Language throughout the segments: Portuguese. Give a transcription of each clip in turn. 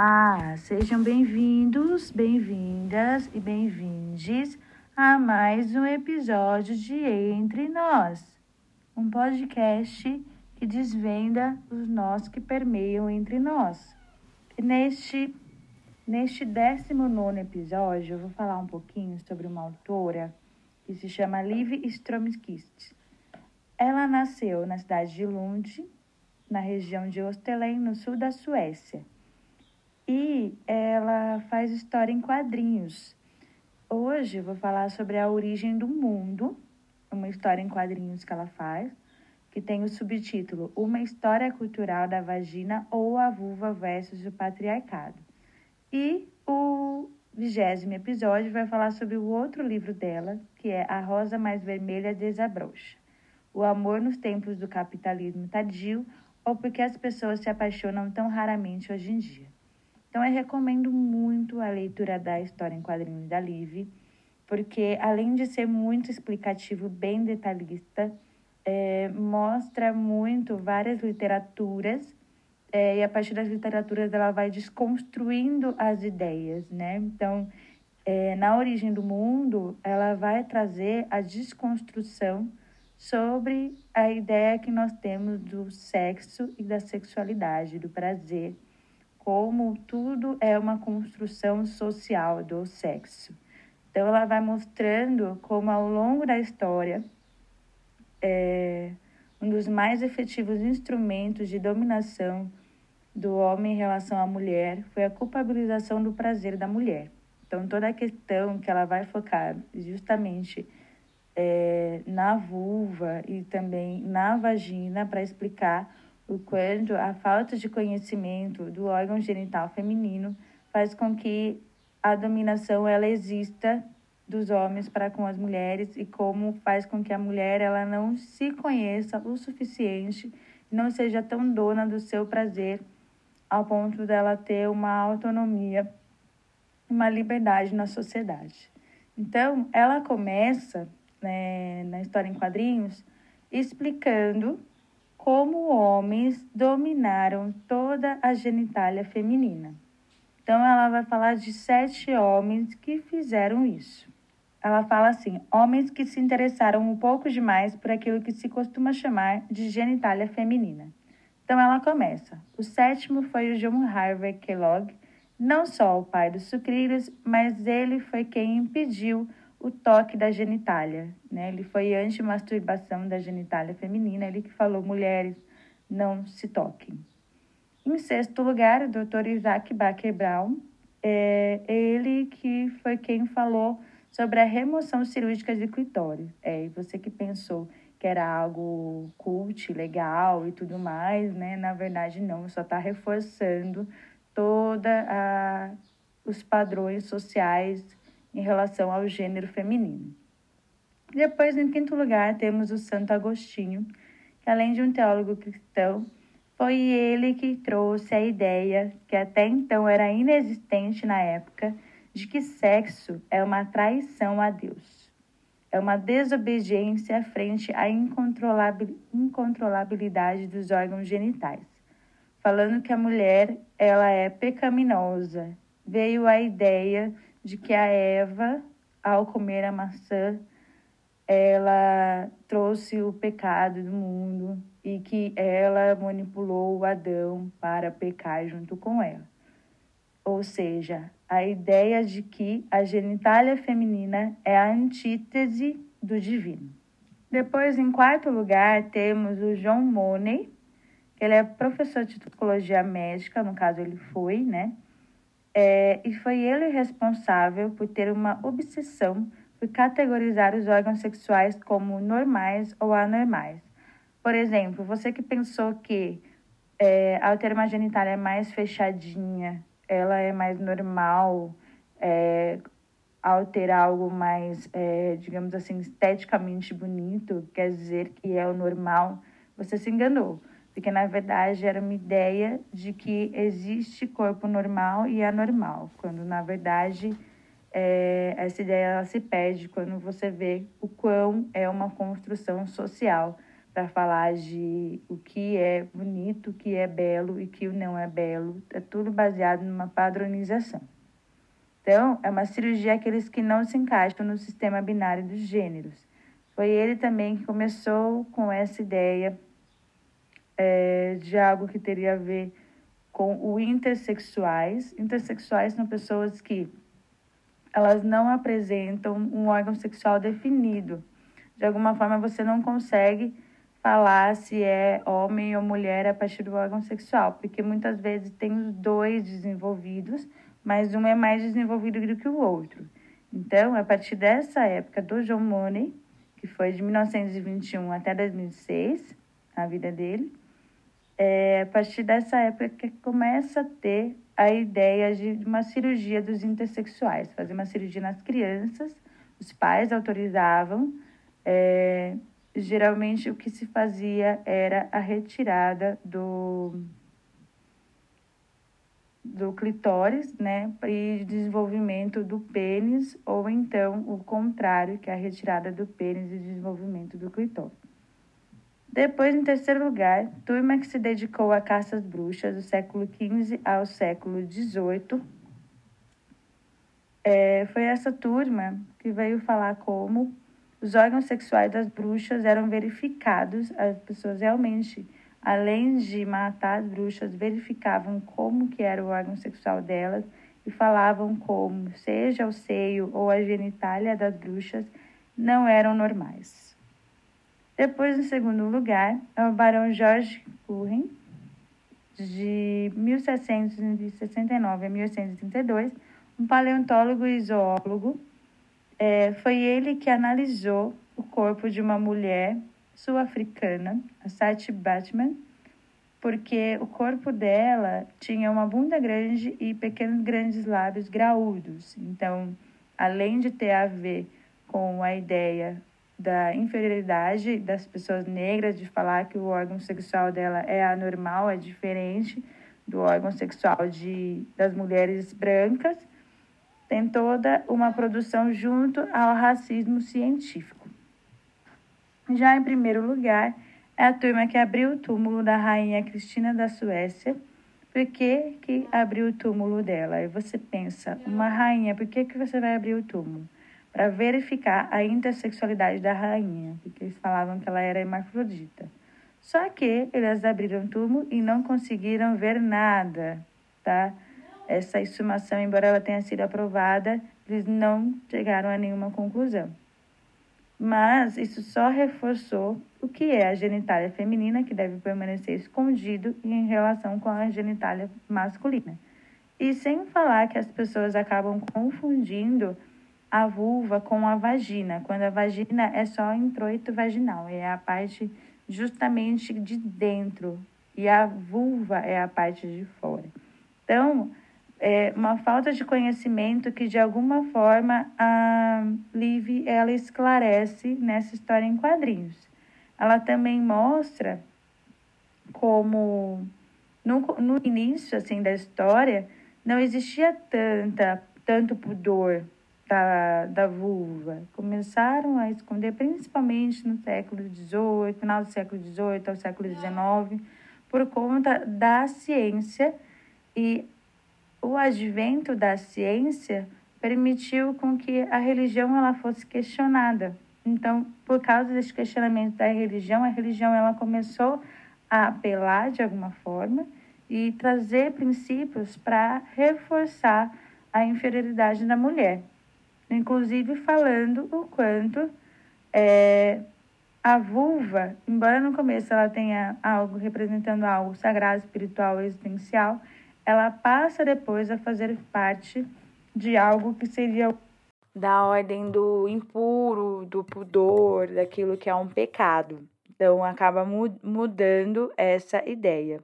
Olá, sejam bem-vindos, bem-vindas e bem-vindes a mais um episódio de Entre Nós, um podcast que desvenda os nós que permeiam entre nós. E neste 19º episódio, eu vou falar um pouquinho sobre uma autora que se chama Liv Strömquist. Ela nasceu na cidade de Lund, na região de Östergötland, no sul da Suécia. E ela faz história em quadrinhos. Hoje eu vou falar sobre A Origem do Mundo, uma história em quadrinhos que ela faz, que tem o subtítulo Uma História Cultural da Vagina ou a Vulva versus o Patriarcado. E o 20º episódio vai falar sobre o outro livro dela, que é A Rosa Mais Vermelha Desabrocha, O Amor nos Tempos do Capitalismo Tardio ou Porque as Pessoas se Apaixonam Tão Raramente Hoje em Dia. Então, eu recomendo muito a leitura da história em quadrinhos da Liv, porque além de ser muito explicativo, bem detalhista, mostra muito várias literaturas, e a partir das literaturas ela vai desconstruindo as ideias, né? Então, na Origem do Mundo, ela vai trazer a desconstrução sobre a ideia que nós temos do sexo e da sexualidade, do prazer, como tudo é uma construção social do sexo. Então, ela vai mostrando como, ao longo da história, um dos mais efetivos instrumentos de dominação do homem em relação à mulher foi a culpabilização do prazer da mulher. Então, toda a questão que ela vai focar justamente na vulva e também na vagina para explicar o quanto a falta de conhecimento do órgão genital feminino faz com que a dominação ela exista dos homens para com as mulheres e como faz com que a mulher ela não se conheça o suficiente, não seja tão dona do seu prazer ao ponto dela ter uma autonomia, uma liberdade na sociedade. Então, ela começa, na história em quadrinhos, explicando como homens dominaram toda a genitália feminina. Então, ela vai falar de 7 homens que fizeram isso. Ela fala assim, homens que se interessaram um pouco demais por aquilo que se costuma chamar de genitália feminina. Então, ela começa. O 7º foi o John Harvey Kellogg, não só o pai dos sucrilhos, mas ele foi quem impediu o toque da genitália, né? Ele foi anti-masturbação da genitália feminina, ele que falou, mulheres, não se toquem. Em 6º lugar, o Dr. Isaac Baker Brown, ele que foi quem falou sobre a remoção cirúrgica de clitóris. E você que pensou que era algo cult, legal e tudo mais, né? Na verdade, não, só está reforçando toda os padrões sociais em relação ao gênero feminino. Depois, em 5º lugar, temos o Santo Agostinho, que além de um teólogo cristão, foi ele que trouxe a ideia, que até então era inexistente na época, de que sexo é uma traição a Deus. É uma desobediência frente à incontrolabilidade dos órgãos genitais. Falando que a mulher ela é pecaminosa, veio a ideia de que a Eva, ao comer a maçã, ela trouxe o pecado do mundo e que ela manipulou o Adão para pecar junto com ela. Ou seja, a ideia de que a genitália feminina é a antítese do divino. Depois, em 4º lugar, temos o John Money, que ele é professor de psicologia médica, no caso ele foi, né? E foi ele responsável por ter uma obsessão por categorizar os órgãos sexuais como normais ou anormais. Por exemplo, você que pensou que ao ter uma genitália mais fechadinha, ela é mais normal, ao ter algo mais, digamos assim, esteticamente bonito, quer dizer que é o normal, você se enganou. Porque, na verdade, era uma ideia de que existe corpo normal e anormal, quando, na verdade, essa ideia ela se perde quando você vê o quão é uma construção social para falar de o que é bonito, o que é belo e o que não é belo. É tudo baseado numa padronização. Então, é uma cirurgia àqueles que não se encaixam no sistema binário dos gêneros. Foi ele também que começou com essa ideia de algo que teria a ver com o intersexuais. Intersexuais são pessoas que elas não apresentam um órgão sexual definido. De alguma forma, você não consegue falar se é homem ou mulher a partir do órgão sexual, porque muitas vezes tem os dois desenvolvidos, mas um é mais desenvolvido do que o outro. Então, a partir dessa época do John Money, que foi de 1921 até 2006, a vida dele, a partir dessa época que começa a ter a ideia de uma cirurgia dos intersexuais, fazer uma cirurgia nas crianças, os pais autorizavam. Geralmente o que se fazia era a retirada do clitóris, né, e desenvolvimento do pênis, ou então o contrário, que é a retirada do pênis e desenvolvimento do clitóris. Depois, em terceiro lugar, turma que se dedicou à caça às bruxas do século XV ao século XVIII. Foi essa turma que veio falar como os órgãos sexuais das bruxas eram verificados, as pessoas realmente, além de matar as bruxas, verificavam como que era o órgão sexual delas e falavam como, seja o seio ou a genitália das bruxas, não eram normais. Depois, em segundo lugar, é o Barão Jorge Curren, de 1769 a 1832, um paleontólogo e zoólogo. Foi ele que analisou o corpo de uma mulher sul-africana, a Saartjie Baartman, porque o corpo dela tinha uma bunda grande e pequenos grandes lábios graúdos. Então, além de ter a ver com a ideia da inferioridade das pessoas negras, de falar que o órgão sexual dela é anormal, é diferente do órgão sexual das mulheres brancas, tem toda uma produção junto ao racismo científico. Já em primeiro lugar, é a turma que abriu o túmulo da rainha Cristina da Suécia. Por que que abriu o túmulo dela? E você pensa, uma rainha, por que que você vai abrir o túmulo? Para verificar a intersexualidade da rainha, porque eles falavam que ela era hermafrodita. Só que eles abriram o túmulo e não conseguiram ver nada, tá? Essa exumação, embora ela tenha sido aprovada, eles não chegaram a nenhuma conclusão. Mas isso só reforçou o que é a genitália feminina, que deve permanecer escondido em relação com a genitália masculina. E sem falar que as pessoas acabam confundindo a vulva com a vagina, quando a vagina é só introito vaginal, é a parte justamente de dentro, e a vulva é a parte de fora. Então, é uma falta de conhecimento que, de alguma forma, a Liv ela esclarece nessa história em quadrinhos. Ela também mostra como, no início assim, da história, não existia tanto pudor da vulva. Começaram a esconder, principalmente no século XVIII, final do século XVIII ao século XIX, por conta da ciência. E o advento da ciência permitiu com que a religião ela fosse questionada. Então, por causa desse questionamento da religião, a religião ela começou a apelar de alguma forma e trazer princípios para reforçar a inferioridade da mulher. Inclusive falando o quanto a vulva, embora no começo ela tenha algo representando algo sagrado, espiritual, existencial, ela passa depois a fazer parte de algo que seria da ordem do impuro, do pudor, daquilo que é um pecado. Então, acaba mudando essa ideia.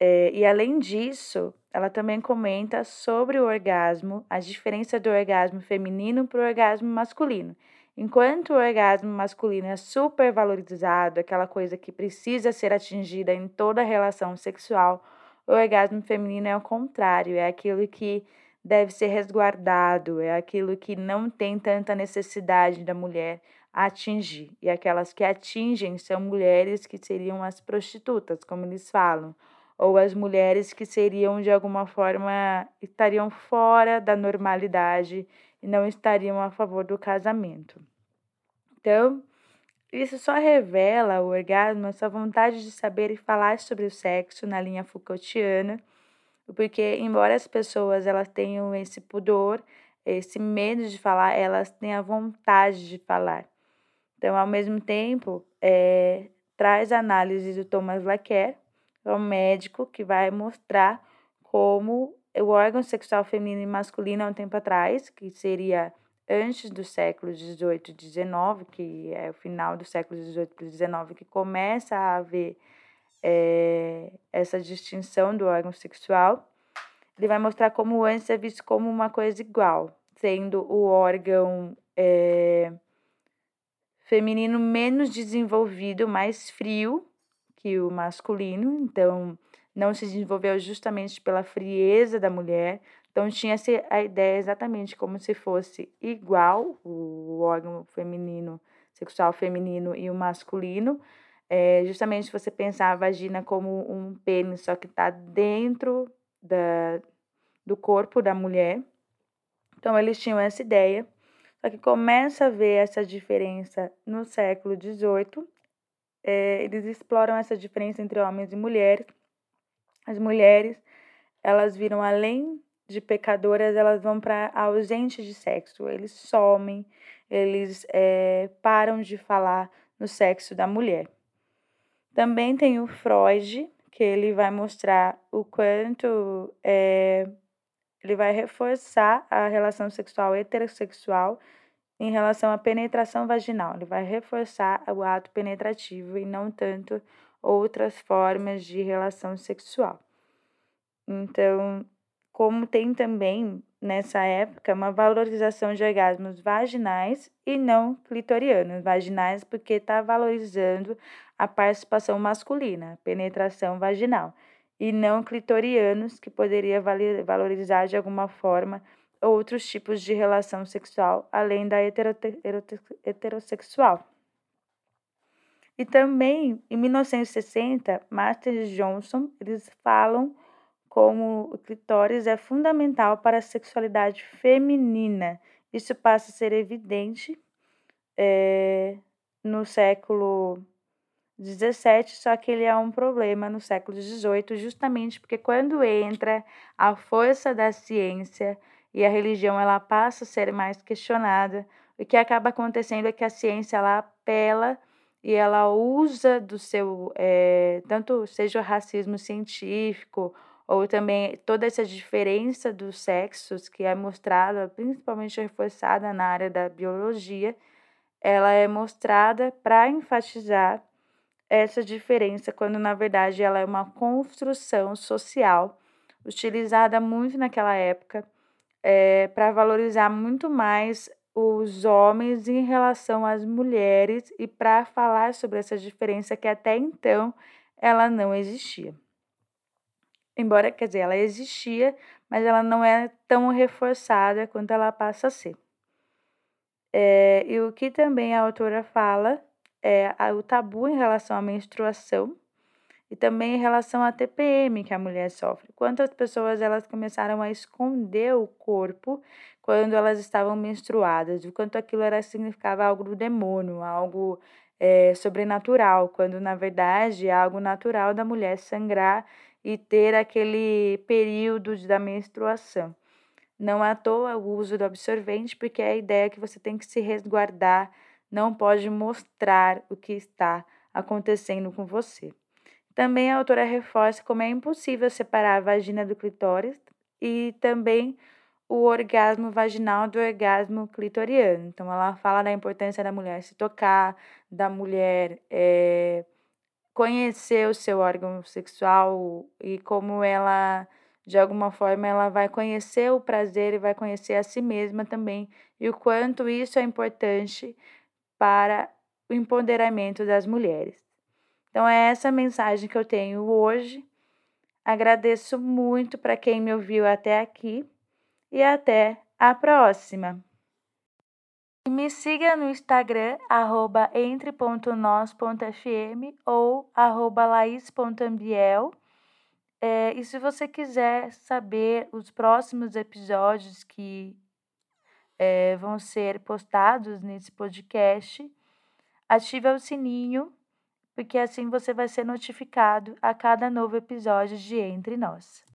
E, além disso, ela também comenta sobre o orgasmo, a diferença do orgasmo feminino para o orgasmo masculino. Enquanto o orgasmo masculino é supervalorizado, aquela coisa que precisa ser atingida em toda relação sexual, o orgasmo feminino é o contrário, é aquilo que deve ser resguardado, é aquilo que não tem tanta necessidade da mulher, a atingir. E aquelas que atingem são mulheres que seriam as prostitutas, como eles falam, ou as mulheres que seriam, de alguma forma, estariam fora da normalidade e não estariam a favor do casamento. Então, isso só revela o orgasmo, essa vontade de saber e falar sobre o sexo na linha Foucaultiana, porque, embora as pessoas elas tenham esse pudor, esse medo de falar, elas têm a vontade de falar. Então, ao mesmo tempo, traz a análise do Thomas Laqueur, é um médico que vai mostrar como o órgão sexual feminino e masculino há um tempo atrás, que seria antes do século XVIII e XIX, que é o final do século XVIII para o XIX, que começa a haver essa distinção do órgão sexual. Ele vai mostrar como antes é visto como uma coisa igual, sendo o órgão feminino menos desenvolvido, mais frio, que o masculino, então não se desenvolveu justamente pela frieza da mulher, então tinha-se a ideia exatamente como se fosse igual o órgão feminino, sexual feminino e o masculino, justamente se você pensar a vagina como um pênis, só que está dentro do corpo da mulher, então eles tinham essa ideia, só que começa a ver essa diferença no século XVIII. Eles exploram essa diferença entre homens e mulheres. As mulheres, elas viram além de pecadoras, elas vão para ausente de sexo. Eles somem, eles param de falar no sexo da mulher. Também tem o Freud, que ele vai mostrar o quanto... ele vai reforçar a relação sexual heterossexual em relação à penetração vaginal. Ele vai reforçar o ato penetrativo e não tanto outras formas de relação sexual. Então, como tem também, nessa época, uma valorização de orgasmos vaginais e não clitorianos. Vaginais porque está valorizando a participação masculina, a penetração vaginal. E não clitorianos, que poderia valorizar de alguma forma outros tipos de relação sexual, além da heterossexual. E também, em 1960, Masters e Johnson, eles falam como o clitóris é fundamental para a sexualidade feminina. Isso passa a ser evidente no século XVII, só que ele é um problema no século XVIII, justamente porque quando entra a força da ciência, e a religião ela passa a ser mais questionada. O que acaba acontecendo é que a ciência ela apela e ela usa do seu, tanto seja o racismo científico ou também toda essa diferença dos sexos que é mostrada, principalmente reforçada na área da biologia, ela é mostrada para enfatizar essa diferença, quando na verdade ela é uma construção social utilizada muito naquela época, para valorizar muito mais os homens em relação às mulheres e para falar sobre essa diferença que até então ela não existia. Embora, quer dizer, ela existia, mas ela não era tão reforçada quanto ela passa a ser. E o que também a autora fala é o tabu em relação à menstruação, e também em relação à TPM que a mulher sofre. Quantas pessoas elas começaram a esconder o corpo quando elas estavam menstruadas, o quanto aquilo significava algo do demônio, algo sobrenatural, quando na verdade é algo natural da mulher sangrar e ter aquele período da menstruação. Não à toa o uso do absorvente, porque é a ideia que você tem que se resguardar, não pode mostrar o que está acontecendo com você. Também a autora reforça como é impossível separar a vagina do clitóris e também o orgasmo vaginal do orgasmo clitoriano. Então, ela fala da importância da mulher se tocar, da mulher conhecer o seu órgão sexual e como ela, de alguma forma, ela vai conhecer o prazer e vai conhecer a si mesma também, e o quanto isso é importante para o empoderamento das mulheres. Então, é essa mensagem que eu tenho hoje. Agradeço muito para quem me ouviu até aqui e até a próxima! E me siga no Instagram, @entre.nos.fm ou @laiz.ambiel. E se você quiser saber os próximos episódios que vão ser postados nesse podcast, ative o sininho, porque assim você vai ser notificado a cada novo episódio de Entre Nós.